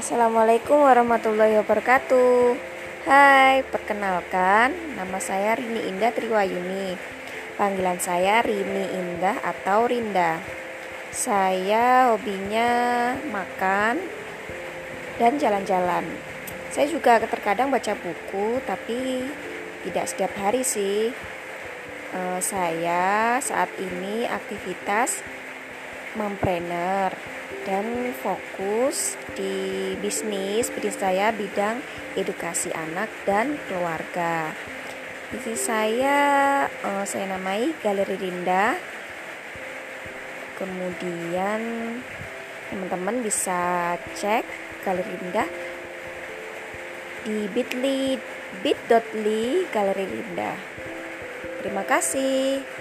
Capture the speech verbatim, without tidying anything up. Assalamualaikum warahmatullahi wabarakatuh. Hai, perkenalkan nama saya Rini Indah Triwayuni. Panggilan saya Rini Indah atau Rinda. Saya hobinya makan dan jalan-jalan. Saya juga terkadang baca buku, tapi tidak setiap hari sih. e, Saya saat ini aktivitas mempreneur dan fokus di bisnis bisnis saya bidang edukasi anak dan keluarga. Bisnis saya eh, saya namai Galeri Rindah. Kemudian teman-teman bisa cek Galeri Rindah di bit.ly bit.ly Galeri Rindah. Terima kasih.